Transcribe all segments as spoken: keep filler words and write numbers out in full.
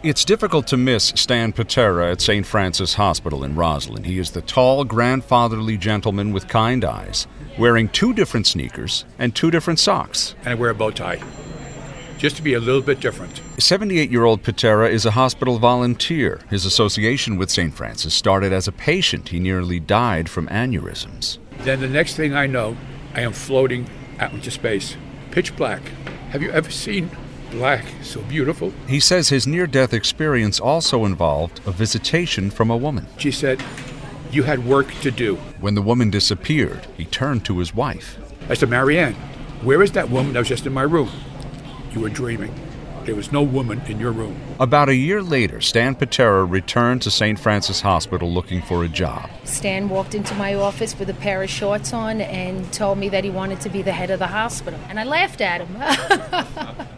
It's difficult to miss Stan Patera at Saint Francis Hospital in Roslyn. He is the tall, grandfatherly gentleman with kind eyes, wearing two different sneakers and two different socks. And I wear a bow tie, just to be a little bit different. seventy-eight-year-old Patera is a hospital volunteer. His association with Saint Francis started as a patient. He nearly died from aneurysms. Then the next thing I know, I am floating out into space, pitch black. Have you ever seen black so beautiful? He says his near-death experience also involved a visitation from a woman. She said, "You had work to do." When the woman disappeared, he turned to his wife. I said, "Marianne, where is that woman that was just in my room?" "You were dreaming. There was no woman in your room." About a year later, Stan Patera returned to Saint Francis Hospital looking for a job. Stan walked into my office with a pair of shorts on and told me that he wanted to be the head of the hospital. And I laughed at him.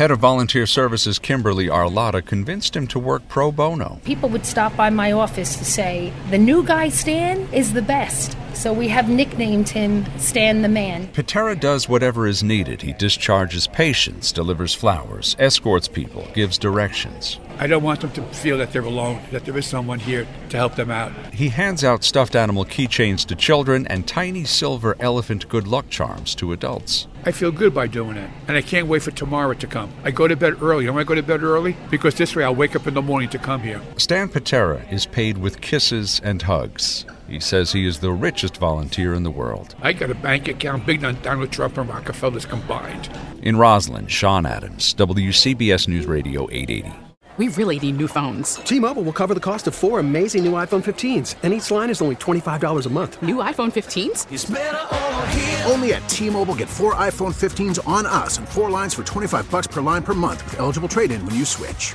Head of Volunteer Services Kimberly Arlotta convinced him to work pro bono. People would stop by my office to say, "The new guy Stan is the best." So we have nicknamed him Stan the Man. Patera does whatever is needed. He discharges patients, delivers flowers, escorts people, gives directions. I don't want them to feel that they're alone, that there is someone here to help them out. He hands out stuffed animal keychains to children and tiny silver elephant good luck charms to adults. I feel good by doing it, and I can't wait for tomorrow to come. I go to bed early. Don't I go to bed early? Because this way I'll wake up in the morning to come here. Stan Patera is paid with kisses and hugs. He says he is the richest volunteer in the world. I got a bank account bigger than Donald Trump and Rockefellers combined. In Roslyn, Sean Adams, W C B S News Radio eight eighty. We really need new phones. T-Mobile will cover the cost of four amazing new iPhone fifteens, and each line is only twenty-five dollars a month. New iPhone fifteens? It's better over here. Only at T-Mobile, get four iPhone fifteens on us and four lines for twenty-five dollars per line per month with eligible trade-in when you switch.